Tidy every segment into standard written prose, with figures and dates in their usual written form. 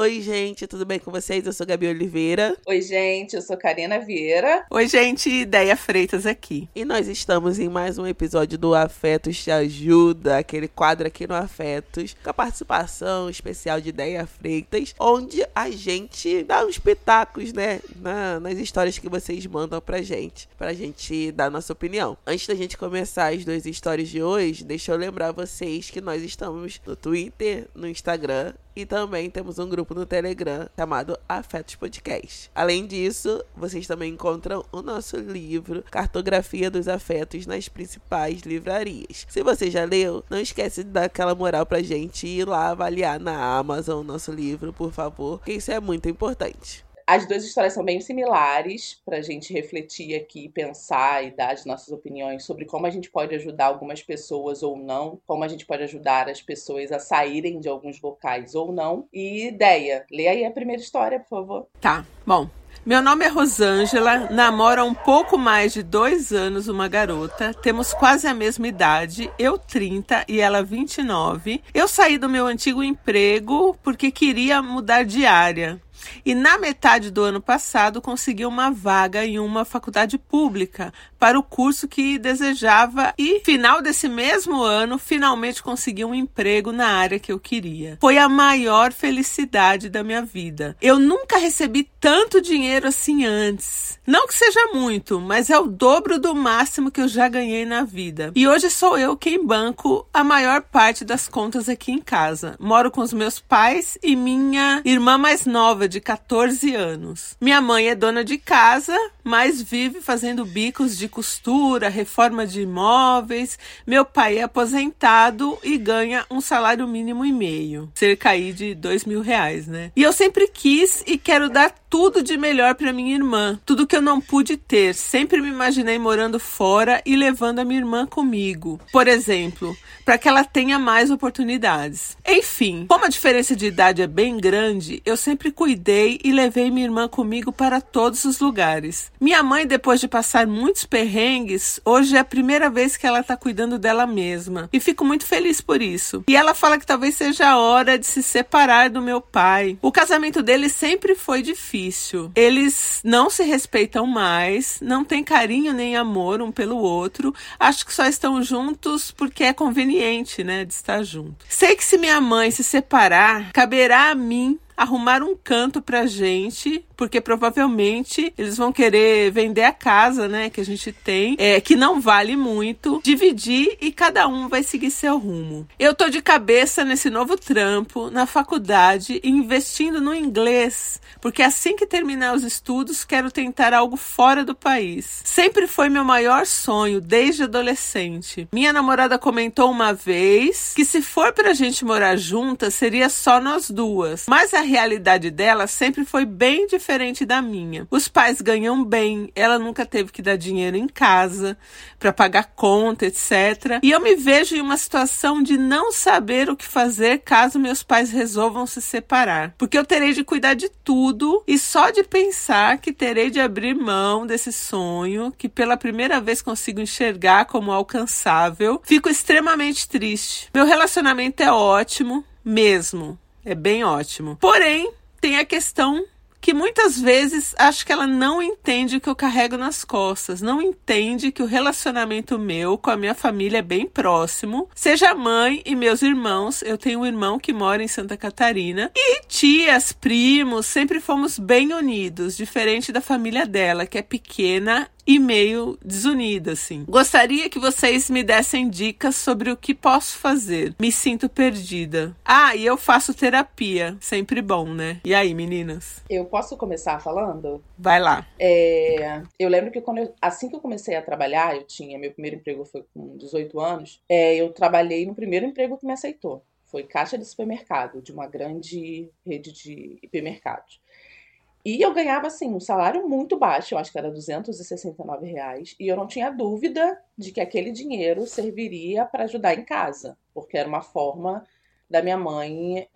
Oi, gente, tudo bem com vocês? Eu sou Gabi Oliveira. Oi, gente, eu sou Karina Vieira. Oi, gente, Deia Freitas aqui. E nós estamos em mais um episódio do Afetos Te Ajuda, aquele quadro aqui no Afetos, com a participação especial de Deia Freitas, onde a gente dá uns pitacos, né, nas histórias que vocês mandam pra gente dar nossa opinião. Antes da gente começar as duas histórias de hoje, deixa eu lembrar vocês que nós estamos no Twitter, no Instagram, e também temos um grupo no Telegram chamado Afetos Podcast. Além disso, vocês também encontram o nosso livro Cartografia dos Afetos nas principais livrarias. Se você já leu, não esquece de dar aquela moral pra gente e ir lá avaliar na Amazon o nosso livro, por favor, porque isso é muito importante. As duas histórias são bem similares, para a gente refletir aqui, pensar e dar as nossas opiniões sobre como a gente pode ajudar algumas pessoas ou não, como a gente pode ajudar as pessoas a saírem de alguns locais ou não. E ideia, lê aí a primeira história, por favor. Tá, bom. Meu nome é Rosângela, namoro há um pouco mais de 2 anos uma garota, temos quase a mesma idade, eu 30 e ela 29. Eu saí do meu antigo emprego porque queria mudar de área. E na metade do ano passado consegui uma vaga em uma faculdade pública para o curso que desejava e final desse mesmo ano finalmente consegui um emprego na área que eu queria. Foi a maior felicidade da minha vida. Eu nunca recebi tanto dinheiro assim antes. Não que seja muito, mas é o dobro do máximo que eu já ganhei na vida. E hoje sou eu quem banco a maior parte das contas aqui em casa. Moro com os meus pais e minha irmã mais nova de 14 anos. Minha mãe é dona de casa, mas vive fazendo bicos de costura, reforma de imóveis. Meu pai é aposentado e ganha um salário mínimo e meio, cerca aí de R$2.000, né? E eu sempre quis e quero dar tudo de melhor para minha irmã, tudo que eu não pude ter. Sempre me imaginei morando fora e levando a minha irmã comigo, por exemplo, para que ela tenha mais oportunidades. Enfim, como a diferença de idade é bem grande, eu sempre cuidei e levei minha irmã comigo para todos os lugares. Minha mãe, depois de passar muitos perrengues, hoje é a primeira vez que ela está cuidando dela mesma e fico muito feliz por isso. E ela fala que talvez seja a hora de se separar do meu pai. O casamento dele sempre foi difícil. Eles não se respeitam mais, não têm carinho nem amor um pelo outro. Acho que só estão juntos porque é conveniente, né, de estar junto. Sei que se minha mãe se separar, caberá a mim arrumar um canto pra gente, porque provavelmente eles vão querer vender a casa, né, que a gente tem, que não vale muito, dividir e cada um vai seguir seu rumo. Eu tô de cabeça nesse novo trampo, na faculdade, investindo no inglês, porque assim que terminar os estudos, quero tentar algo fora do país. Sempre foi meu maior sonho, desde adolescente. Minha namorada comentou uma vez que se for pra gente morar juntas, seria só nós duas, mas a realidade dela sempre foi bem diferente da minha. Os pais ganham bem, ela nunca teve que dar dinheiro em casa para pagar conta, etc. E eu me vejo em uma situação de não saber o que fazer caso meus pais resolvam se separar, porque eu terei de cuidar de tudo e só de pensar que terei de abrir mão desse sonho que pela primeira vez consigo enxergar como alcançável. Fico extremamente triste. Meu relacionamento é ótimo mesmo. É bem ótimo. Porém, tem a questão que muitas vezes acho que ela não entende o que eu carrego nas costas, não entende que o relacionamento meu com a minha família é bem próximo, seja a mãe e meus irmãos. Eu tenho um irmão que mora em Santa Catarina e tias, primos, sempre fomos bem unidos, diferente da família dela, que é pequena e meio desunida, assim. Gostaria que vocês me dessem dicas sobre o que posso fazer. Me sinto perdida. Ah, e eu faço terapia. Sempre bom, né? E aí, meninas? Eu posso começar falando? Vai lá. Eu lembro que assim que eu comecei a trabalhar, meu primeiro emprego foi com 18 anos, eu trabalhei no primeiro emprego que me aceitou. Foi caixa de supermercado, de uma grande rede de hipermercados. E eu ganhava, assim, um salário muito baixo, eu acho que era R$269, e eu não tinha dúvida de que aquele dinheiro serviria para ajudar em casa, porque era uma forma da minha mãe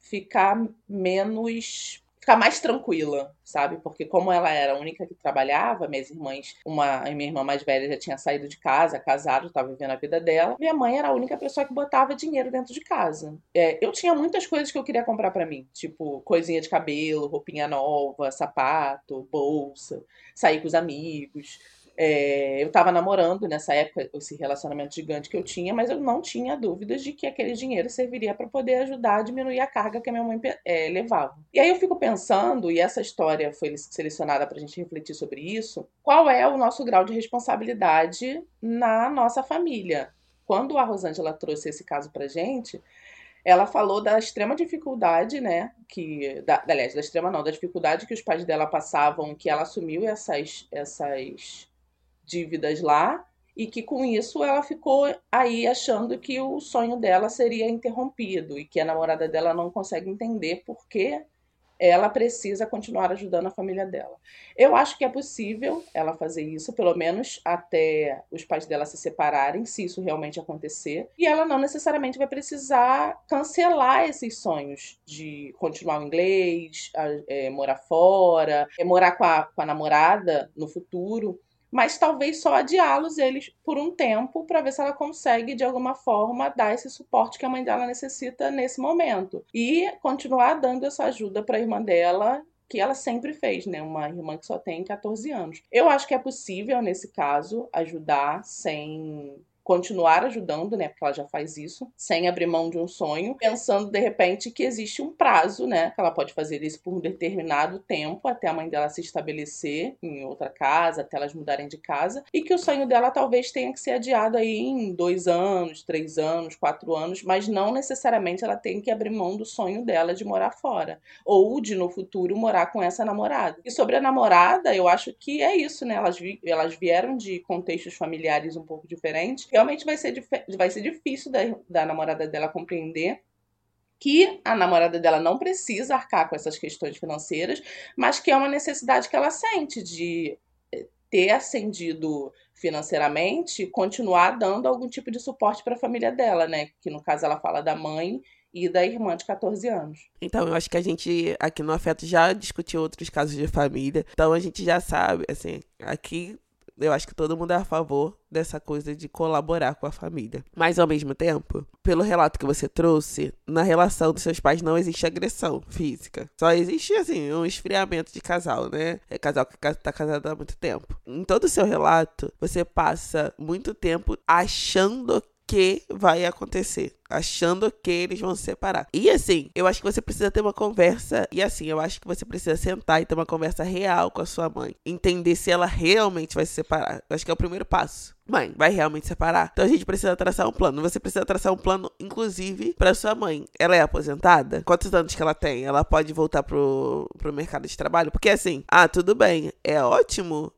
ficar menos ficar mais tranquila, sabe? Porque como ela era a única que trabalhava, minhas irmãs, minha irmã mais velha já tinha saído de casa, casado, estava vivendo a vida dela. Minha mãe era a única pessoa que botava dinheiro dentro de casa. Eu tinha muitas coisas que eu queria comprar pra mim, tipo coisinha de cabelo, roupinha nova, sapato, bolsa, sair com os amigos. Eu estava namorando nessa época, esse relacionamento gigante que eu tinha, mas eu não tinha dúvidas de que aquele dinheiro serviria para poder ajudar a diminuir a carga que a minha mãe levava. E aí eu fico pensando, e essa história foi selecionada para a gente refletir sobre isso, qual é o nosso grau de responsabilidade na nossa família? Quando a Rosângela trouxe esse caso para a gente, ela falou da extrema dificuldade, né? Da dificuldade que os pais dela passavam, que ela assumiu essas dívidas lá, e que com isso ela ficou aí achando que o sonho dela seria interrompido e que a namorada dela não consegue entender por que ela precisa continuar ajudando a família dela. Eu acho que é possível ela fazer isso, pelo menos até os pais dela se separarem, se isso realmente acontecer, e ela não necessariamente vai precisar cancelar esses sonhos de continuar o inglês, morar fora, morar com a namorada no futuro, mas talvez só adiá-los eles por um tempo para ver se ela consegue, de alguma forma, dar esse suporte que a mãe dela necessita nesse momento. E continuar dando essa ajuda para a irmã dela, que ela sempre fez, né? Uma irmã que só tem 14 anos. Eu acho que é possível, nesse caso, ajudar sem... continuar ajudando, né, porque ela já faz isso, sem abrir mão de um sonho, pensando, de repente, que existe um prazo, né, que ela pode fazer isso por um determinado tempo, até a mãe dela se estabelecer em outra casa, até elas mudarem de casa, e que o sonho dela talvez tenha que ser adiado aí em 2 anos, 3 anos, 4 anos, mas não necessariamente ela tem que abrir mão do sonho dela de morar fora, ou de, no futuro, morar com essa namorada. E sobre a namorada, eu acho que é isso, né, elas vieram de contextos familiares um pouco diferentes. Realmente vai ser difícil da namorada dela compreender que a namorada dela não precisa arcar com essas questões financeiras, mas que é uma necessidade que ela sente de ter ascendido financeiramente, continuar dando algum tipo de suporte para a família dela, né? Que no caso ela fala da mãe e da irmã de 14 anos. Então, eu acho que a gente aqui no Afeto já discutiu outros casos de família, então a gente já sabe, assim, aqui... Eu acho que todo mundo é a favor dessa coisa de colaborar com a família. Mas, ao mesmo tempo, pelo relato que você trouxe, na relação dos seus pais não existe agressão física. Só existe, assim, um esfriamento de casal, né? É casal que tá casado há muito tempo. Em todo o seu relato, você passa muito tempo achando que vai acontecer, achando que eles vão se separar. E assim, eu acho que você precisa ter uma conversa, sentar e ter uma conversa real com a sua mãe, entender se ela realmente vai se separar. Eu acho que é o primeiro passo. Mãe, vai realmente separar? Então a gente precisa traçar um plano. Você precisa traçar um plano, inclusive, pra sua mãe. Ela é aposentada? Quantos anos que ela tem? Ela pode voltar pro mercado de trabalho? Porque assim, tudo bem, é ótimo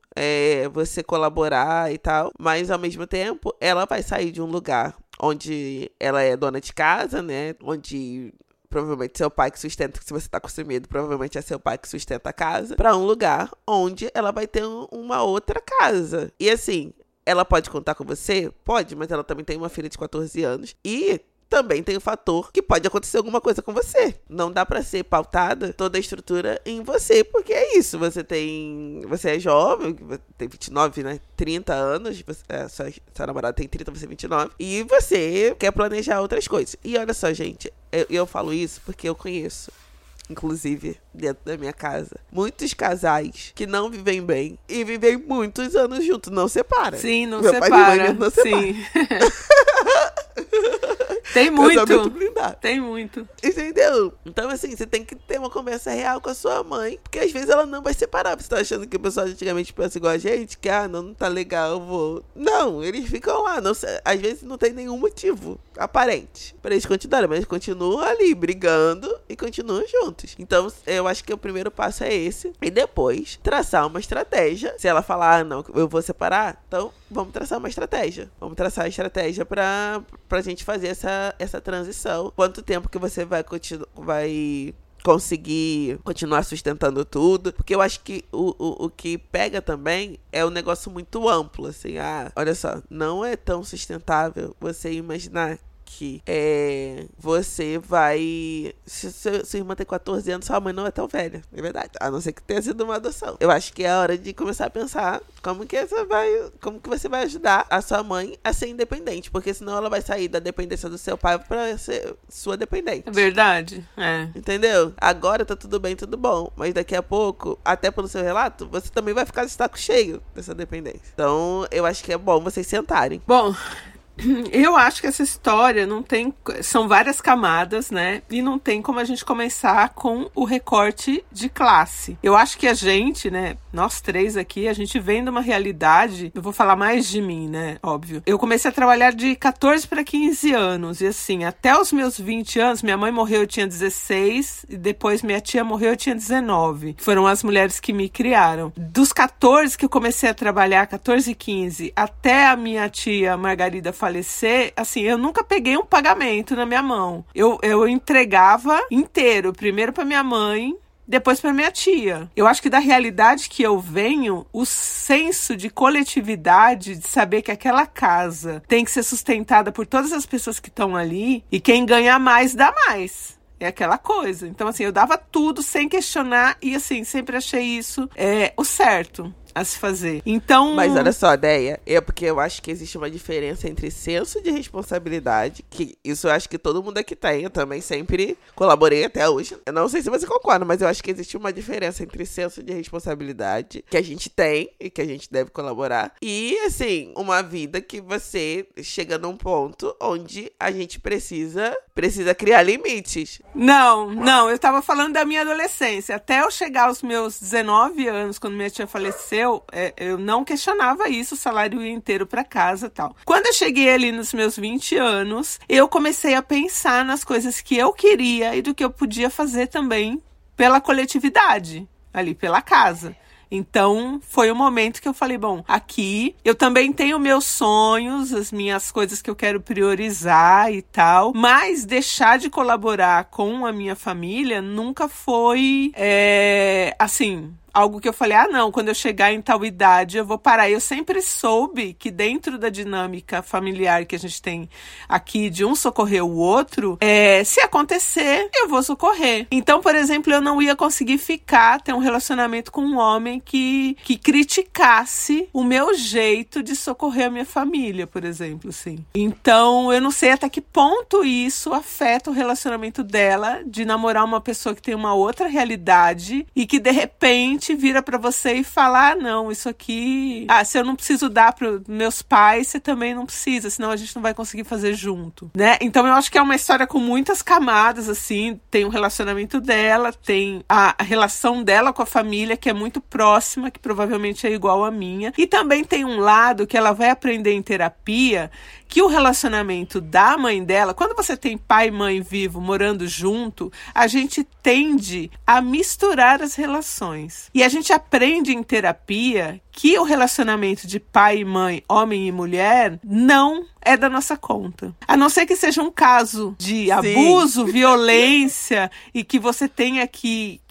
você colaborar e tal, mas ao mesmo tempo, ela vai sair de um lugar onde ela é dona de casa, né? Onde provavelmente seu pai que sustenta, se você tá com esse medo, provavelmente é seu pai que sustenta a casa, pra um lugar onde ela vai ter uma outra casa. E assim, ela pode contar com você? Pode, mas ela também tem uma filha de 14 anos e... também tem o fator que pode acontecer alguma coisa com você. Não dá pra ser pautada toda a estrutura em você, porque é isso. Você é jovem, tem 29, né? 30 anos, sua namorada tem 30, você é 29. E você quer planejar outras coisas. E olha só, gente, eu falo isso porque eu conheço, inclusive, dentro da minha casa, muitos casais que não vivem bem e vivem muitos anos juntos. Não separa. Sim, não separa. Meu pai e minha mãe não separa. Sim. Tem muito. Tem muito. Entendeu? Então, assim, você tem que ter uma conversa real com a sua mãe, porque às vezes ela não vai separar. Você tá achando que o pessoal antigamente pensa igual a gente, que não tá legal, eu vou... Não, eles ficam lá. Não, às vezes não tem nenhum motivo aparente pra eles continuarem, mas eles continuam ali, brigando e continuam juntos. Então, eu acho que o primeiro passo é esse. E depois, traçar uma estratégia. Se ela falar, não, eu vou separar, então vamos traçar uma estratégia. Vamos traçar a estratégia pra gente fazer essa transição. Quanto tempo que você vai conseguir continuar sustentando tudo? Porque eu acho que o que pega também é um negócio muito amplo, assim, olha só, não é tão sustentável você imaginar que você vai... Se sua irmã tem 14 anos, sua mãe não é tão velha, é verdade. A não ser que tenha sido uma adoção. Eu acho que é a hora de começar a pensar como que você vai ajudar a sua mãe a ser independente, porque senão ela vai sair da dependência do seu pai pra ser sua dependente. É verdade, é. Entendeu? Agora tá tudo bem, tudo bom, mas daqui a pouco, até pelo seu relato, você também vai ficar de saco cheio dessa dependência. Então, eu acho que é bom vocês sentarem. Bom... Eu acho que essa história não tem... São várias camadas, né? E não tem como a gente começar com o recorte de classe. Eu acho que a gente, né? Nós três aqui, a gente vem de uma realidade... Eu vou falar mais de mim, né? Óbvio. Eu comecei a trabalhar de 14 para 15 anos. E assim, até os meus 20 anos, minha mãe morreu, eu tinha 16. E depois minha tia morreu, eu tinha 19. Foram as mulheres que me criaram. Dos 14 que eu comecei a trabalhar, 14 e 15, até a minha tia Margarida falecer, assim, eu nunca peguei um pagamento na minha mão. Eu entregava inteiro, primeiro pra minha mãe, depois pra minha tia. Eu acho que da realidade que eu venho, o senso de coletividade, de saber que aquela casa tem que ser sustentada por todas as pessoas que estão ali, e quem ganha mais, dá mais. É aquela coisa. Então, assim, eu dava tudo sem questionar e, assim, sempre achei isso o certo a se fazer. Então... Mas olha só, Deia, é porque eu acho que existe uma diferença entre senso de responsabilidade, que isso eu acho que todo mundo aqui tem, eu também sempre colaborei até hoje. Eu não sei se você concorda, mas eu acho que existe uma diferença entre senso de responsabilidade que a gente tem e que a gente deve colaborar e, assim, uma vida que você chega num ponto onde a gente precisa criar limites. Não, eu tava falando da minha adolescência. Até eu chegar aos meus 19 anos, quando minha tia faleceu, eu não questionava isso, o salário ia inteiro pra casa e tal. Quando eu cheguei ali nos meus 20 anos, eu comecei a pensar nas coisas que eu queria e do que eu podia fazer também pela coletividade, ali pela casa. Então, foi o momento que eu falei, bom, aqui eu também tenho meus sonhos, as minhas coisas que eu quero priorizar e tal, mas deixar de colaborar com a minha família nunca foi, assim... Algo que eu falei, não, quando eu chegar em tal idade eu vou parar. Eu sempre soube que dentro da dinâmica familiar que a gente tem aqui, de um socorrer o outro, se acontecer, eu vou socorrer. Então, por exemplo, eu não ia conseguir ter um relacionamento com um homem que criticasse o meu jeito de socorrer a minha família, por exemplo, assim. Então, eu não sei até que ponto isso afeta o relacionamento dela, de namorar uma pessoa que tem uma outra realidade e que, de repente, vira pra você e fala, não, isso aqui... se eu não preciso dar pros meus pais, você também não precisa, senão a gente não vai conseguir fazer junto, né? Então eu acho que é uma história com muitas camadas, assim, tem o relacionamento dela, tem a relação dela com a família, que é muito próxima, que provavelmente é igual à minha, e também tem um lado que ela vai aprender em terapia, que o relacionamento da mãe dela, quando você tem pai e mãe vivo morando junto, a gente tende a misturar as relações. E a gente aprende em terapia que o relacionamento de pai e mãe, homem e mulher, não é da nossa conta. A não ser que seja um caso de abuso, violência, e que você tenha que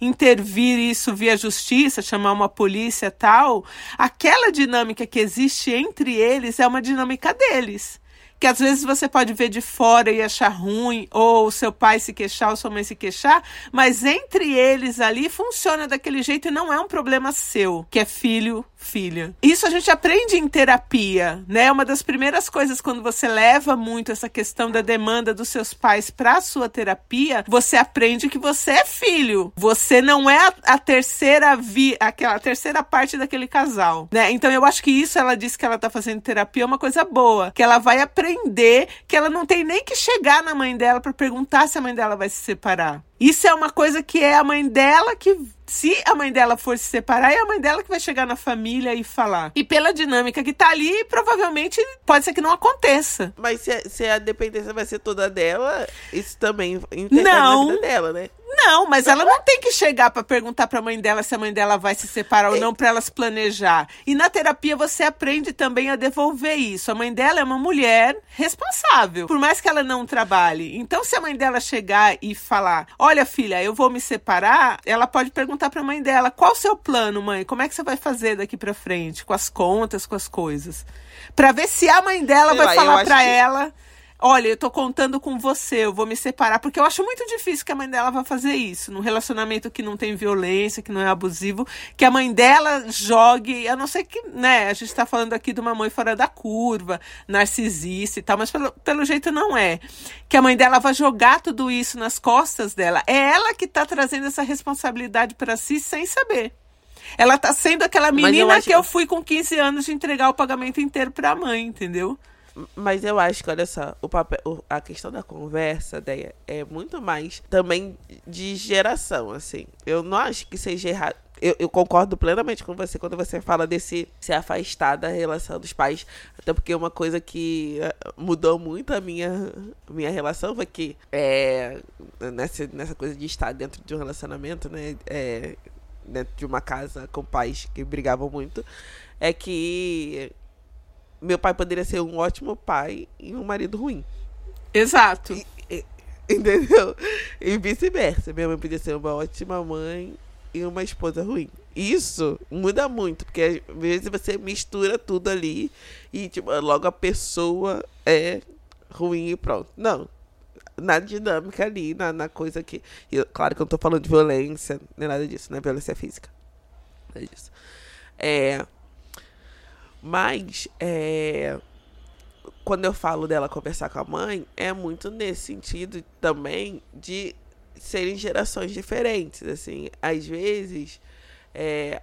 intervir isso via justiça, chamar uma polícia e tal, aquela dinâmica que existe entre eles é uma dinâmica deles. Que às vezes você pode ver de fora e achar ruim, ou o seu pai se queixar, ou sua mãe se queixar, mas entre eles ali funciona daquele jeito e não é um problema seu, que é filho, filha. Isso a gente aprende em terapia, né? Uma das primeiras coisas quando você leva muito essa questão da demanda dos seus pais para a sua terapia, você aprende que você é filho. Você não é a terceira aquela terceira parte daquele casal, né? Então eu acho que isso, ela disse que ela tá fazendo terapia, é uma coisa boa, que ela vai aprender que ela não tem nem que chegar na mãe dela para perguntar se a mãe dela vai se separar. Isso é uma coisa que é a mãe dela que... Se a mãe dela for se separar, é a mãe dela que vai chegar na família e falar. E pela dinâmica que tá ali, provavelmente pode ser que não aconteça. Mas se a dependência vai ser toda dela, isso também interfere na vida dela, né? Não, mas ela não tem que chegar pra perguntar pra mãe dela se a mãe dela vai se separar ou não, pra ela se planejar. E na terapia você aprende também a devolver isso. A mãe dela é uma mulher responsável, por mais que ela não trabalhe. Então, se a mãe dela chegar e falar, olha, filha, eu vou me separar, ela pode perguntar pra mãe dela, qual o seu plano, mãe? Como é que você vai fazer daqui pra frente? Com as contas, com as coisas. Pra ver se a mãe dela vai falar pra ela... olha, eu tô contando com você, eu vou me separar, porque eu acho muito difícil que a mãe dela vá fazer isso, num relacionamento que não tem violência, que não é abusivo, que a mãe dela jogue, a não ser que, né, a gente tá falando aqui de uma mãe fora da curva, narcisista e tal, mas pelo jeito não é, que a mãe dela vá jogar tudo isso nas costas dela, é ela que tá trazendo essa responsabilidade pra si sem saber. Ela tá sendo aquela menina que eu fui com 15 anos de entregar o pagamento inteiro pra mãe, entendeu? Mas eu acho que, olha só, a questão da conversa, Deia, é muito mais também de geração, assim. Eu não acho que seja errado. Eu concordo plenamente com você quando você fala desse se afastar da relação dos pais. Até porque uma coisa que mudou muito a minha relação foi que nessa coisa de estar dentro de um relacionamento, né? Dentro de uma casa com pais que brigavam muito, é que meu pai poderia ser um ótimo pai e um marido ruim. Exato. Entendeu? E vice-versa. Minha mãe poderia ser uma ótima mãe e uma esposa ruim. Isso muda muito, porque às vezes você mistura tudo ali e tipo, logo a pessoa é ruim e pronto. Não. Na dinâmica ali, na coisa que... Claro que eu não tô falando de violência, nem nada disso, né? Violência física. Não é disso. Mas quando eu falo dela conversar com a mãe, é muito nesse sentido também de serem gerações diferentes, assim. Às vezes,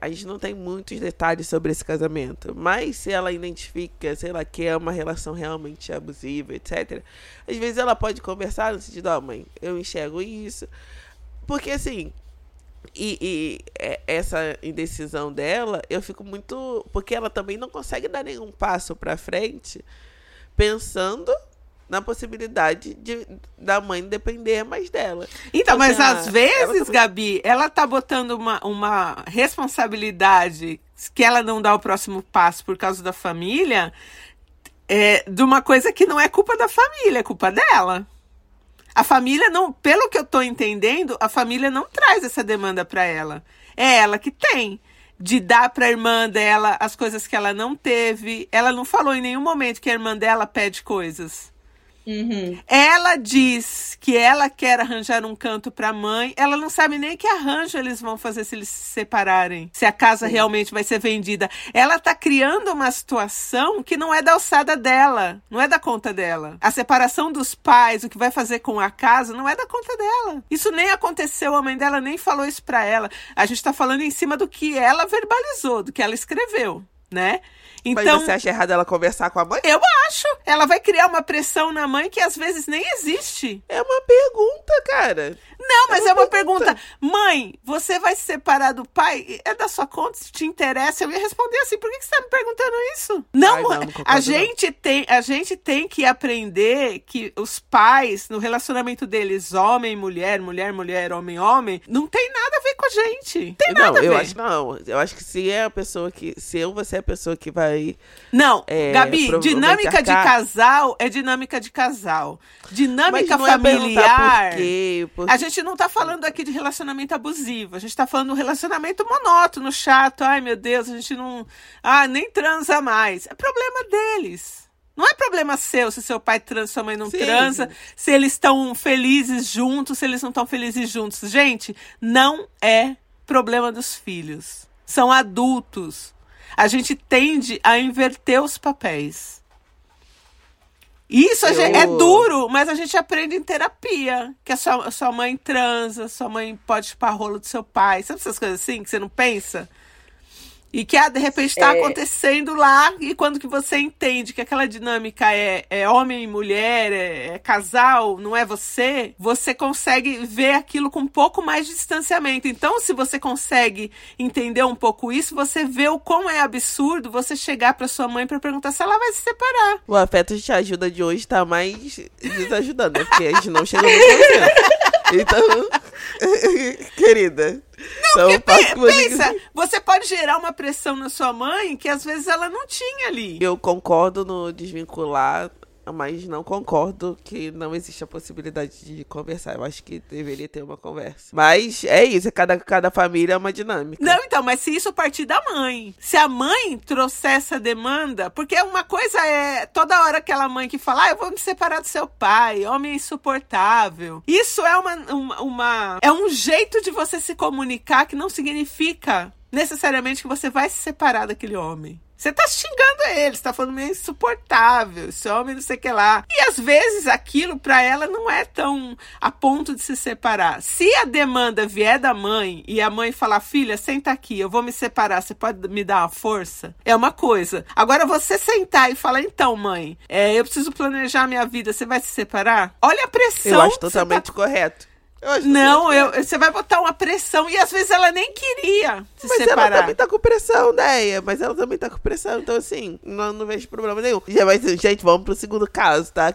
a gente não tem muitos detalhes sobre esse casamento, mas se ela identifica, sei lá, que é uma relação realmente abusiva, etc., às vezes ela pode conversar no sentido, ó, mãe, eu enxergo isso. Porque, assim... E essa indecisão dela, eu fico muito... Porque ela também não consegue dar nenhum passo para frente pensando na possibilidade da mãe depender mais dela. Então, mas às vezes, Gabi, ela tá botando uma responsabilidade que ela não dá o próximo passo por causa da família, de uma coisa que não é culpa da família, é culpa dela. A família não, pelo que eu tô entendendo, a família não traz essa demanda para ela. É ela que tem de dar para a irmã dela as coisas que ela não teve. Ela não falou em nenhum momento que a irmã dela pede coisas. Uhum. Ela diz que ela quer arranjar um canto para a mãe. Ela não sabe nem que arranjo eles vão fazer se eles se separarem, se a casa realmente vai ser vendida. Ela tá criando uma situação que não é da alçada dela, não é da conta dela. A separação dos pais, o que vai fazer com a casa, não é da conta dela. Isso nem aconteceu, a mãe dela nem falou isso para ela. A gente tá falando em cima do que ela verbalizou, do que ela escreveu, né? Então, mas você acha errado ela conversar com a mãe? Eu acho. Ela vai criar uma pressão na mãe que às vezes nem existe. É uma pergunta, cara. Não, mas é uma pergunta. Mãe, você vai se separar do pai? É da sua conta? Se te interessa? Eu ia responder assim, por que você tá me perguntando isso? A gente tem que aprender que os pais, no relacionamento deles, homem, mulher, mulher, mulher, homem, homem, não tem nada a ver com a gente. Tem nada a ver. Eu acho que se você é a pessoa que vai... Não, Gabi, dinâmica de casal é dinâmica de casal. Dinâmica familiar. Por quê? A gente não tá falando aqui de relacionamento abusivo. A gente tá falando de um relacionamento monótono, chato. Ai, meu Deus, a gente não... Ah, nem transa mais. É problema deles. Não é problema seu se seu pai transa, sua mãe não transa, se eles estão felizes juntos, se eles não estão felizes juntos. Gente, não é problema dos filhos. São adultos. A gente tende a inverter os papéis. Isso é duro, mas a gente aprende em terapia. Que a sua mãe transa, sua mãe pode chupar rolo do seu pai. Sabe essas coisas assim que você não pensa? E que, de repente, tá acontecendo lá. E quando que você entende que aquela dinâmica é homem e mulher, é casal, não é você, você consegue ver aquilo com um pouco mais de distanciamento. Então, se você consegue entender um pouco isso, você vê o quão é absurdo você chegar pra sua mãe pra perguntar se ela vai se separar. O Afetos Te Ajuda de hoje tá mais desajudando, né? Porque a gente não chegou no tempo. Então, querida... Não, então, porque pensa, você pode gerar uma pressão na sua mãe que às vezes ela não tinha ali. Eu concordo no desvincular mas não concordo que não existe a possibilidade de conversar. Eu acho que deveria ter uma conversa. Mas é isso, cada família é uma dinâmica. Não, então, mas se isso partir da mãe, se a mãe trouxer essa demanda, porque uma coisa é toda hora aquela mãe que fala, eu vou me separar do seu pai, homem insuportável. Isso é é um jeito de você se comunicar que não significa necessariamente que você vai se separar daquele homem. Você tá xingando ele, você tá falando meio insuportável, esse homem não sei o que lá. E às vezes aquilo pra ela não é tão a ponto de se separar. Se a demanda vier da mãe e a mãe falar, filha, senta aqui, eu vou me separar, você pode me dar uma força? É uma coisa. Agora você sentar e falar, então mãe, eu preciso planejar minha vida, você vai se separar? Olha a pressão. Eu acho totalmente correto. Você vai botar uma pressão. E às vezes ela nem queria se separar. Ela também tá com pressão, Deia. Mas ela também tá com pressão. Então, assim, não vejo problema nenhum. Mas, gente, vamos pro segundo caso, tá?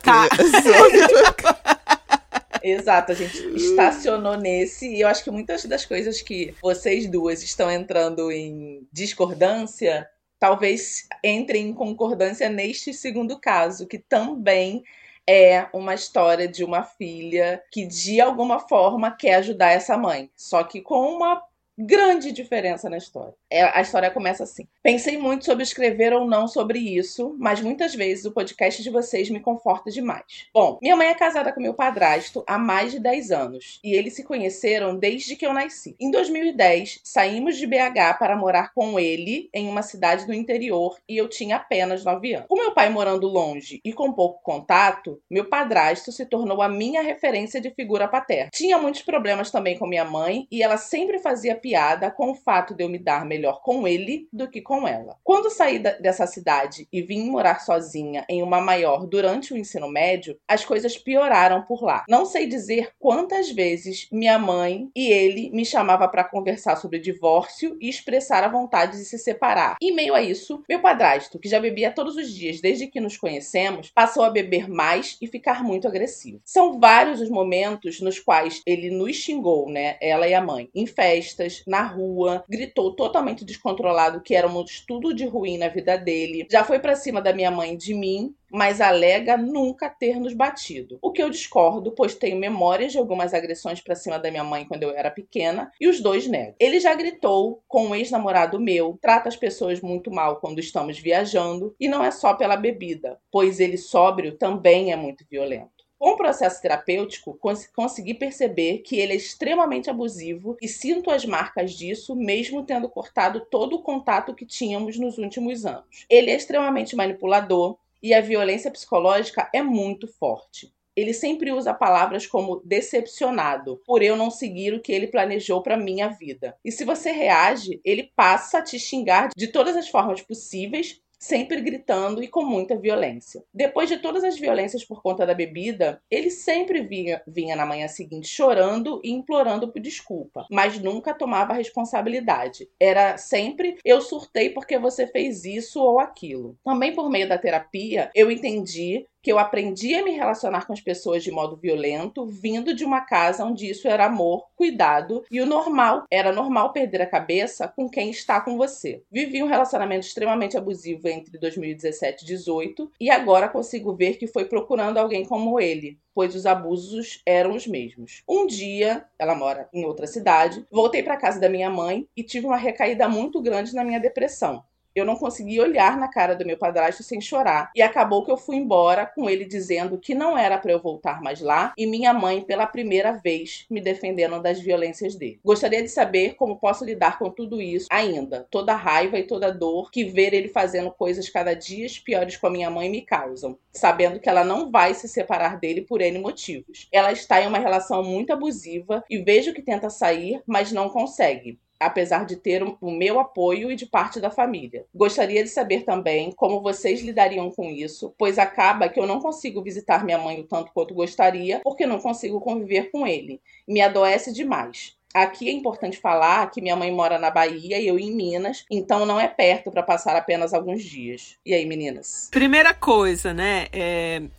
Exato, a gente estacionou nesse. E eu acho que muitas das coisas que vocês duas estão entrando em discordância, talvez entrem em concordância neste segundo caso, que também é uma história de uma filha que, de alguma forma, quer ajudar essa mãe. Só que com uma grande diferença na história. A história começa assim. Pensei muito sobre escrever ou não sobre isso, mas muitas vezes o podcast de vocês me conforta demais. Bom, minha mãe é casada com meu padrasto há mais de 10 anos, e eles se conheceram desde que eu nasci. Em 2010, saímos de BH para morar com ele em uma cidade do interior, e eu tinha apenas 9 anos. Com meu pai morando longe e com pouco contato, meu padrasto se tornou a minha referência de figura paterna. Tinha muitos problemas também com minha mãe, e ela sempre fazia piada com o fato de eu me dar melhor com ele do que com ela. Quando saí dessa cidade e vim morar sozinha em uma maior durante o ensino médio, as coisas pioraram por lá. Não sei dizer quantas vezes minha mãe e ele me chamava para conversar sobre divórcio e expressar a vontade de se separar. Em meio a isso, meu padrasto, que já bebia todos os dias desde que nos conhecemos, passou a beber mais e ficar muito agressivo. São vários os momentos nos quais ele nos xingou, né? Ela e a mãe, em festas, na rua, gritou totalmente descontrolado que era um tudo de ruim na vida dele, já foi pra cima da minha mãe e de mim, mas alega nunca ter nos batido. O que eu discordo, pois tenho memórias de algumas agressões pra cima da minha mãe quando eu era pequena, e os dois negam. Ele já gritou com um ex-namorado meu, trata as pessoas muito mal quando estamos viajando, e não é só pela bebida, pois ele sóbrio também é muito violento. Com o processo terapêutico, consegui perceber que ele é extremamente abusivo e sinto as marcas disso, mesmo tendo cortado todo o contato que tínhamos nos últimos anos. Ele é extremamente manipulador e a violência psicológica é muito forte. Ele sempre usa palavras como decepcionado, por eu não seguir o que ele planejou para minha vida. E se você reage, ele passa a te xingar de todas as formas possíveis, sempre gritando e com muita violência. Depois de todas as violências por conta da bebida, ele sempre vinha na manhã seguinte chorando e implorando por desculpa, mas nunca tomava responsabilidade. Era sempre, eu surtei porque você fez isso ou aquilo. Também por meio da terapia, eu entendi que eu aprendi a me relacionar com as pessoas de modo violento, vindo de uma casa onde isso era amor, cuidado, e o normal, era normal perder a cabeça com quem está com você. Vivi um relacionamento extremamente abusivo entre 2017 e 2018, e agora consigo ver que foi procurando alguém como ele, pois os abusos eram os mesmos. Um dia, ela mora em outra cidade, voltei para casa da minha mãe e tive uma recaída muito grande na minha depressão. Eu não consegui olhar na cara do meu padrasto sem chorar. E acabou que eu fui embora com ele dizendo que não era para eu voltar mais lá e minha mãe, pela primeira vez, me defendendo das violências dele. Gostaria de saber como posso lidar com tudo isso ainda. Toda a raiva e toda a dor que ver ele fazendo coisas cada dia piores com a minha mãe me causam. Sabendo que ela não vai se separar dele por N motivos. Ela está em uma relação muito abusiva e vejo que tenta sair, mas não consegue. Apesar de ter o meu apoio e de parte da família. Gostaria de saber também como vocês lidariam com isso, pois acaba que eu não consigo visitar minha mãe o tanto quanto gostaria, porque não consigo conviver com ele. Me adoece demais. Aqui é importante falar que minha mãe mora na Bahia e eu em Minas, então não é perto para passar apenas alguns dias. E aí, meninas? Primeira coisa, né?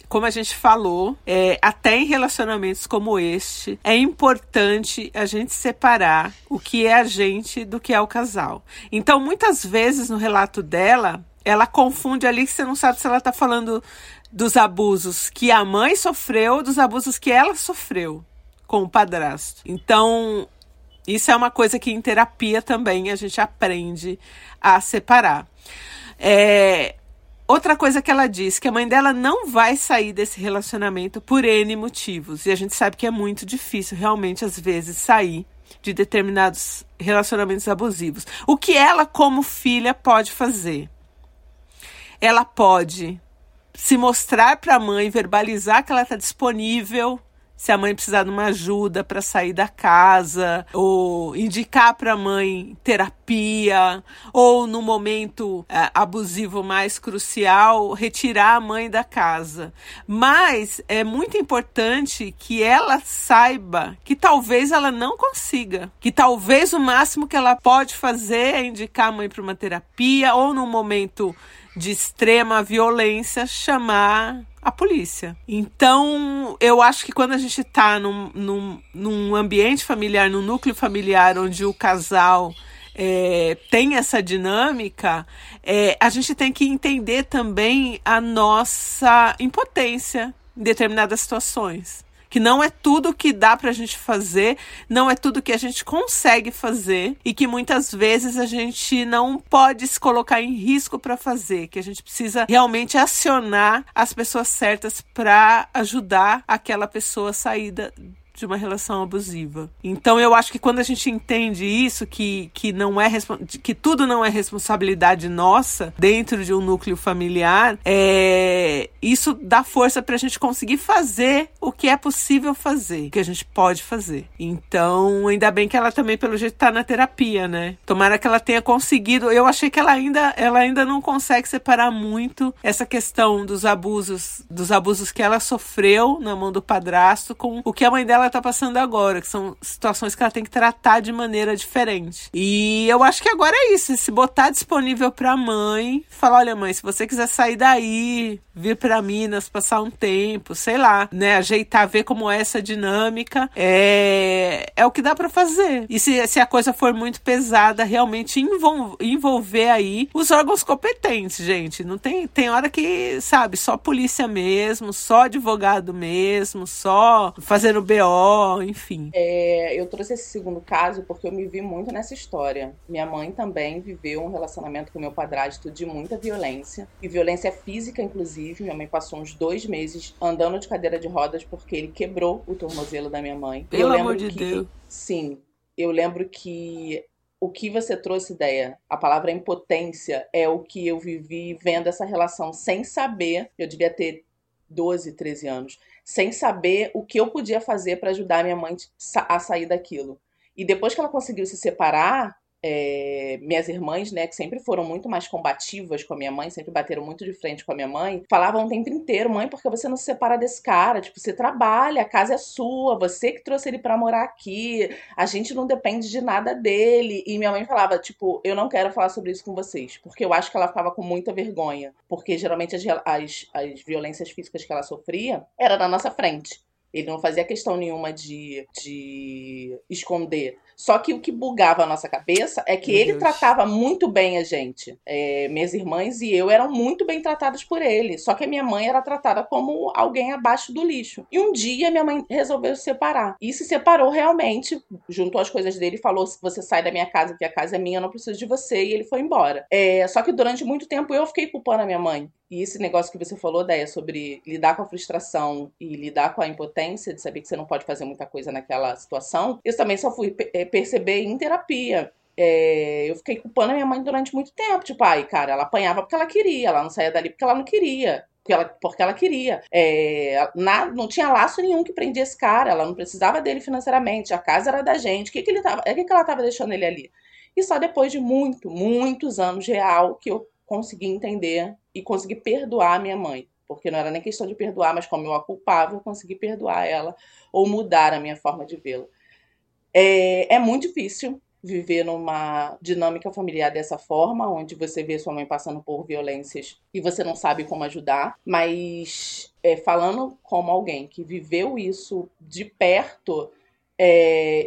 Como a gente falou, até em relacionamentos como este, é importante a gente separar o que é a gente do que é o casal. Então, muitas vezes, no relato dela, ela confunde ali que você não sabe se ela tá falando dos abusos que a mãe sofreu, dos abusos que ela sofreu com o padrasto. Então, isso é uma coisa que em terapia também a gente aprende a separar. Outra coisa que ela diz, que a mãe dela não vai sair desse relacionamento por N motivos. E a gente sabe que é muito difícil realmente, às vezes, sair de determinados relacionamentos abusivos. O que ela, como filha, pode fazer? Ela pode se mostrar para a mãe, verbalizar que ela está disponível, se a mãe precisar de uma ajuda para sair da casa, ou indicar para a mãe terapia, ou no momento abusivo mais crucial, retirar a mãe da casa. Mas é muito importante que ela saiba que talvez ela não consiga, que talvez o máximo que ela pode fazer é indicar a mãe para uma terapia, ou num momento de extrema violência, chamar a polícia. Então, eu acho que quando a gente está num ambiente familiar, num núcleo familiar, onde o casal tem essa dinâmica, a gente tem que entender também a nossa impotência em determinadas situações. Que não é tudo que dá pra gente fazer, não é tudo que a gente consegue fazer e que muitas vezes a gente não pode se colocar em risco pra fazer, que a gente precisa realmente acionar as pessoas certas pra ajudar aquela pessoa a sair de uma relação abusiva. Então eu acho que quando a gente entende isso, que tudo não é responsabilidade nossa dentro de um núcleo familiar, isso dá força pra gente conseguir fazer o que é possível fazer, o que a gente pode fazer. Então ainda bem que ela também, pelo jeito, tá na terapia, né? Tomara que ela tenha conseguido. Eu achei que ela ainda não consegue separar muito essa questão dos abusos que ela sofreu na mão do padrasto com o que a mãe dela tá passando agora, que são situações que ela tem que tratar de maneira diferente. E eu acho que agora é isso, se botar disponível pra mãe, falar, olha mãe, se você quiser sair daí, vir pra Minas, passar um tempo, sei lá, né, ajeitar, ver como é essa dinâmica, é o que dá pra fazer. E se a coisa for muito pesada, realmente envolver aí os órgãos competentes, gente. Não tem hora que, sabe, só polícia mesmo, só advogado mesmo, só fazer o BO, enfim. Eu trouxe esse segundo caso porque eu me vi muito nessa história. Minha mãe também viveu um relacionamento com meu padrasto de muita violência, e violência física, inclusive. Minha mãe passou uns 2 meses andando de cadeira de rodas porque ele quebrou o tornozelo da minha mãe. Pelo amor de Deus. Sim, eu lembro que o que você trouxe, Deia, a palavra impotência, é o que eu vivi vendo essa relação sem saber. Eu devia ter 12, 13 anos, sem saber o que eu podia fazer para ajudar minha mãe a sair daquilo. E depois que ela conseguiu se separar, minhas irmãs, né, que sempre foram muito mais combativas com a minha mãe, sempre bateram muito de frente com a minha mãe, falavam o tempo inteiro, mãe, por que você não se separa desse cara? Tipo, você trabalha, a casa é sua, você que trouxe ele pra morar aqui, a gente não depende de nada dele. E minha mãe falava, tipo, eu não quero falar sobre isso com vocês, porque eu acho que ela ficava com muita vergonha, porque geralmente as violências físicas que ela sofria era na nossa frente. Ele não fazia questão nenhuma de esconder. Só que o que bugava a nossa cabeça é que ele tratava muito bem a gente. Minhas irmãs e eu eram muito bem tratadas por ele. Só que a minha mãe era tratada como alguém abaixo do lixo. E um dia minha mãe resolveu se separar. E se separou realmente. Juntou as coisas dele e falou, você sai da minha casa, porque a casa é minha, eu não preciso de você. E ele foi embora. Só que durante muito tempo eu fiquei culpando a minha mãe. E esse negócio que você falou, Deia, sobre lidar com a frustração e lidar com a impotência de saber que você não pode fazer muita coisa naquela situação, eu também só fui perceber em terapia. Eu fiquei culpando a minha mãe durante muito tempo. Tipo, ai, cara, ela apanhava porque ela queria, ela não saía dali porque ela não queria. Porque ela queria. Não tinha laço nenhum que prendia esse cara, ela não precisava dele financeiramente, a casa era da gente. O que ela tava deixando ele ali? E só depois de muitos anos real que eu consegui entender e consegui perdoar a minha mãe. Porque não era nem questão de perdoar, mas como eu a culpava, eu consegui perdoar ela ou mudar a minha forma de vê-la. É muito difícil viver numa dinâmica familiar dessa forma, onde você vê sua mãe passando por violências e você não sabe como ajudar. Mas falando como alguém que viveu isso de perto,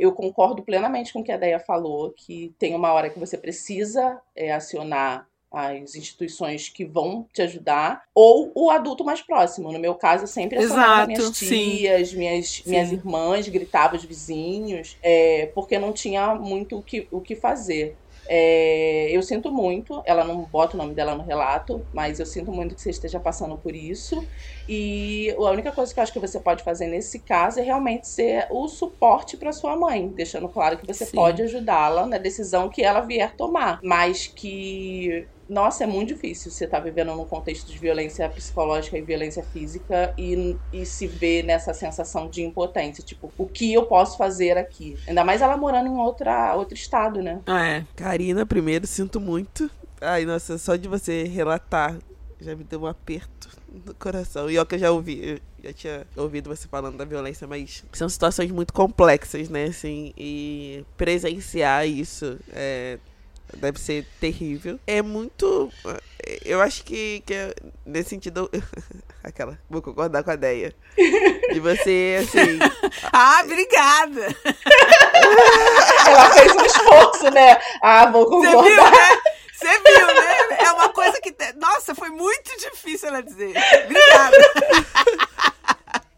eu concordo plenamente com o que a Deia falou, que tem uma hora que você precisa acionar as instituições que vão te ajudar, ou o adulto mais próximo. No meu caso, eu sempre acionava minhas tias, minhas irmãs, gritava os vizinhos, porque não tinha muito o que fazer. Eu sinto muito, ela não bota o nome dela no relato, mas eu sinto muito que você esteja passando por isso, e a única coisa que eu acho que você pode fazer nesse caso é realmente ser o suporte para sua mãe, deixando claro que você pode ajudá-la na decisão que ela vier tomar, mas que... Nossa, é muito difícil você estar vivendo num contexto de violência psicológica e violência física e se ver nessa sensação de impotência. Tipo, o que eu posso fazer aqui? Ainda mais ela morando em outro estado, né? Karina, primeiro, sinto muito. Ai, nossa, só de você relatar já me deu um aperto no coração. E ó, que eu já ouvi... Já tinha ouvido você falando da violência, mas são situações muito complexas, né? Assim, e presenciar isso deve ser terrível. É muito... Eu acho que nesse sentido... Aquela... Vou concordar com a Deia. De você, assim... Obrigada! Ela fez um esforço, né? Vou concordar. Você viu, né? É uma coisa que... Nossa, foi muito difícil ela dizer. Obrigada!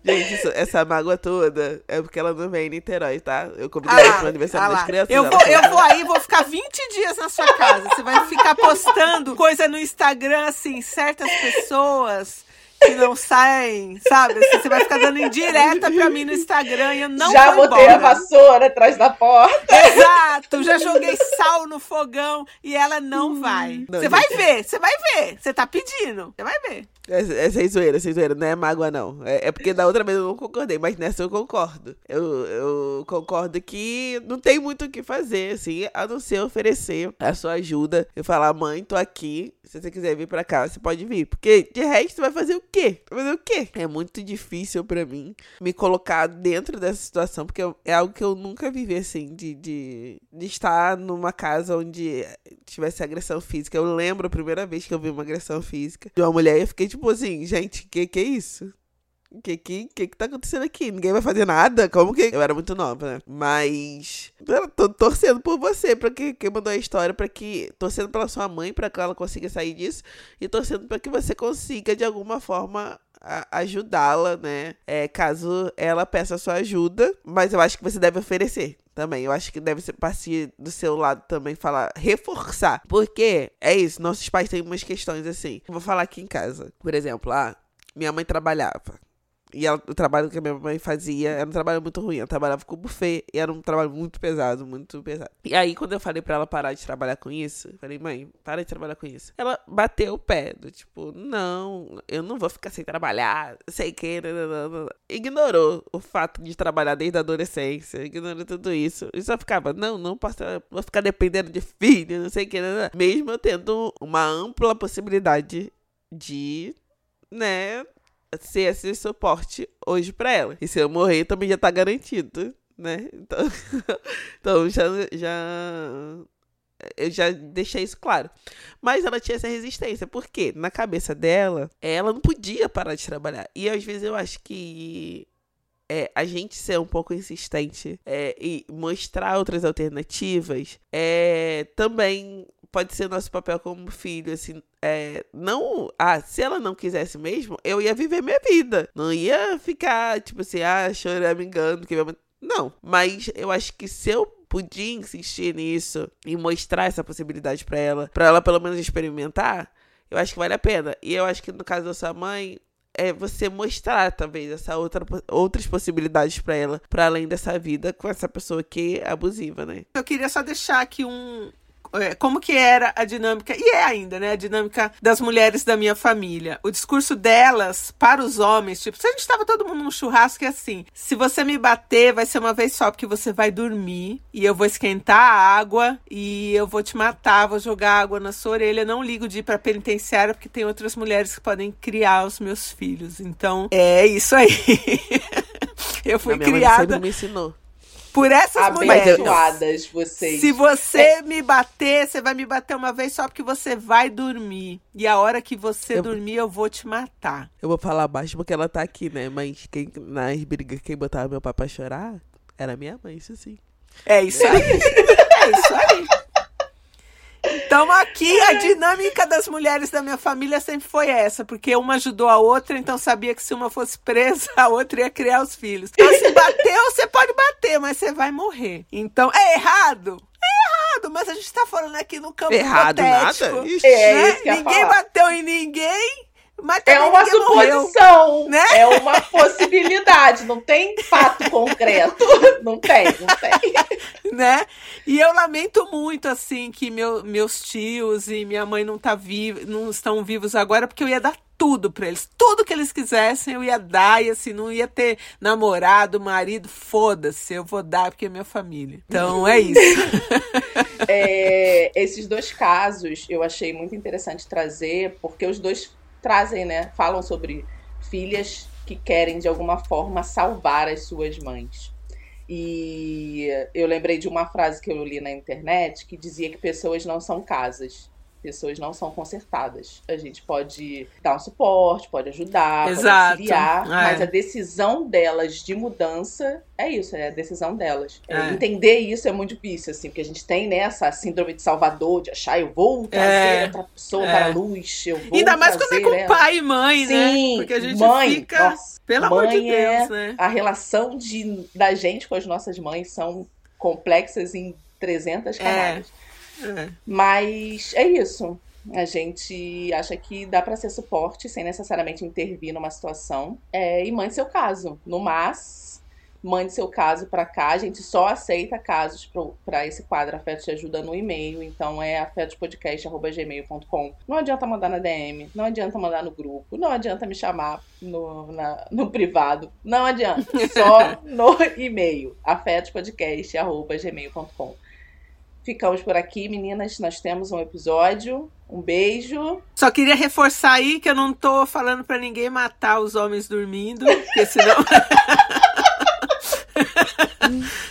Gente, essa mágoa toda é porque ela não vem em Niterói, tá? Eu combinei pro aniversário das crianças. Eu vou aí, vou ficar 20 dias na sua casa. Você vai ficar postando coisa no Instagram, assim, certas pessoas que não saem, sabe? Assim, você vai ficar dando indireta pra mim no Instagram e eu não já vou botei embora. A vassoura atrás da porta. Exato, já joguei sal no fogão e ela não vai. Não, você vai ver. Você tá pedindo, você vai ver. É sem zoeira, não é mágoa não. É porque da outra vez eu não concordei, mas nessa eu concordo. Eu concordo que não tem muito o que fazer, assim, a não ser oferecer a sua ajuda e falar, mãe, tô aqui, se você quiser vir pra cá, você pode vir. Porque de resto vai fazer o quê? É muito difícil pra mim me colocar dentro dessa situação, porque é algo que eu nunca vivi, assim, de estar numa casa onde tivesse agressão física. Eu lembro a primeira vez que eu vi uma agressão física de uma mulher e eu fiquei tipo assim, gente, que é isso? Que tá acontecendo aqui? Ninguém vai fazer nada? Como que... Eu era muito nova, né? Mas... Eu tô torcendo por você, pra que mandou a história, pra que... Torcendo pela sua mãe, pra que ela consiga sair disso. E torcendo pra que você consiga, de alguma forma... ajudá-la, né? Caso ela peça a sua ajuda, mas eu acho que você deve oferecer também. Eu acho que deve partir do seu lado também falar, reforçar. Porque é isso, nossos pais têm umas questões assim. Eu vou falar aqui em casa. Por exemplo, minha mãe trabalhava. E o trabalho que a minha mãe fazia era um trabalho muito ruim. Ela trabalhava com buffet e era um trabalho muito pesado. E aí, quando eu falei pra ela parar de trabalhar com isso, eu falei, mãe, para de trabalhar com isso. Ela bateu o pé, tipo, não, eu não vou ficar sem trabalhar, sei que... Ignorou o fato de trabalhar desde a adolescência, ignorou tudo isso. E só ficava, não posso, vou ficar dependendo de filho, não sei o que. Mesmo eu tendo uma ampla possibilidade de, né... ser esse suporte hoje pra ela. E se eu morrer, também já tá garantido, né? Então, então eu já deixei isso claro. Mas ela tinha essa resistência. Por quê? Na cabeça dela, ela não podia parar de trabalhar. E às vezes eu acho que... a gente ser um pouco insistente e mostrar outras alternativas também pode ser nosso papel como filho, assim, não... se ela não quisesse mesmo, eu ia viver minha vida. Não ia ficar, tipo assim, choramingando, que minha mãe... Não, mas eu acho que se eu podia insistir nisso e mostrar essa possibilidade pra ela pelo menos experimentar, eu acho que vale a pena. E eu acho que no caso da sua mãe... você mostrar, talvez, essa outras possibilidades pra ela, pra além dessa vida com essa pessoa que é abusiva, né? Eu queria só deixar aqui como que era a dinâmica, e é ainda, né, a dinâmica das mulheres da minha família. O discurso delas para os homens, tipo, se a gente tava todo mundo num churrasco, é assim, se você me bater, vai ser uma vez só, porque você vai dormir, e eu vou esquentar a água, e eu vou te matar, vou jogar água na sua orelha, não ligo de ir pra penitenciária, porque tem outras mulheres que podem criar os meus filhos. Então, é isso aí. Eu fui criada... Minha mãe me ensinou. Por essas mulheres, vocês. Se você me bater, você vai me bater uma vez só porque você vai dormir. E a hora que você dormir, eu vou te matar. Eu vou falar baixo porque ela tá aqui, né? Mas nas brigas, quem botava meu papai chorar era minha mãe, isso sim. É isso aí. Então aqui a dinâmica das mulheres da minha família sempre foi essa, porque uma ajudou a outra, então sabia que se uma fosse presa, a outra ia criar os filhos. Então se bateu, você pode bater, mas você vai morrer. Então, é errado? É errado, mas a gente tá falando aqui no campo errado hipotético. Nada? Ixi, né? Ninguém bateu em ninguém. Mas é uma suposição, morreu, né? É uma possibilidade, não tem fato concreto, não tem. Né? E eu lamento muito, assim, que meus tios e minha mãe não estão vivos agora, porque eu ia dar tudo pra eles, tudo que eles quisessem eu ia dar, e assim, não ia ter namorado, marido, foda-se, eu vou dar porque é minha família. Então é isso. Esses dois casos eu achei muito interessante trazer, porque os dois trazem, né? Falam sobre filhas que querem, de alguma forma, salvar as suas mães. E eu lembrei de uma frase que eu li na internet que dizia que pessoas não são casas, pessoas não são consertadas. A gente pode dar um suporte, pode ajudar, exato, pode auxiliar, mas a decisão delas de mudança é isso, é a decisão delas. Entender isso é muito difícil, assim, porque a gente tem, né, essa síndrome de Salvador, de achar, eu vou trazer outra pessoa para a luz, eu vou ainda mais quando é com pai e mãe, né? Sim, porque a gente fica, nossa, pelo amor de Deus, né? A relação da gente com as nossas mães são complexas em 300 camadas. Mas é isso, a gente acha que dá pra ser suporte sem necessariamente intervir numa situação, e mande seu caso, mande seu caso pra cá. A gente só aceita casos pra esse quadro Afetos Te Ajuda no e-mail, então é afetospodcast@gmail.com. Não adianta mandar na DM, não adianta mandar no grupo, não adianta me chamar no privado, não adianta, só no e-mail, afetospodcast@gmail.com. Ficamos por aqui, meninas. Nós temos um episódio. Um beijo. Só queria reforçar aí que eu não tô falando pra ninguém matar os homens dormindo, porque senão...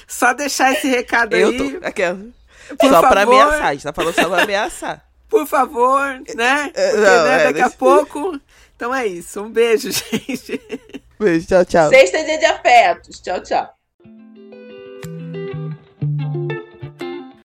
Só deixar esse recado eu aí. Por só favor. Pra ameaçar. A gente tá falando só pra ameaçar. Por favor, né? Porque, não, né? Daqui a pouco. Então é isso. Um beijo, gente. Beijo, tchau, tchau. Sexta é dia de afetos. Tchau, tchau.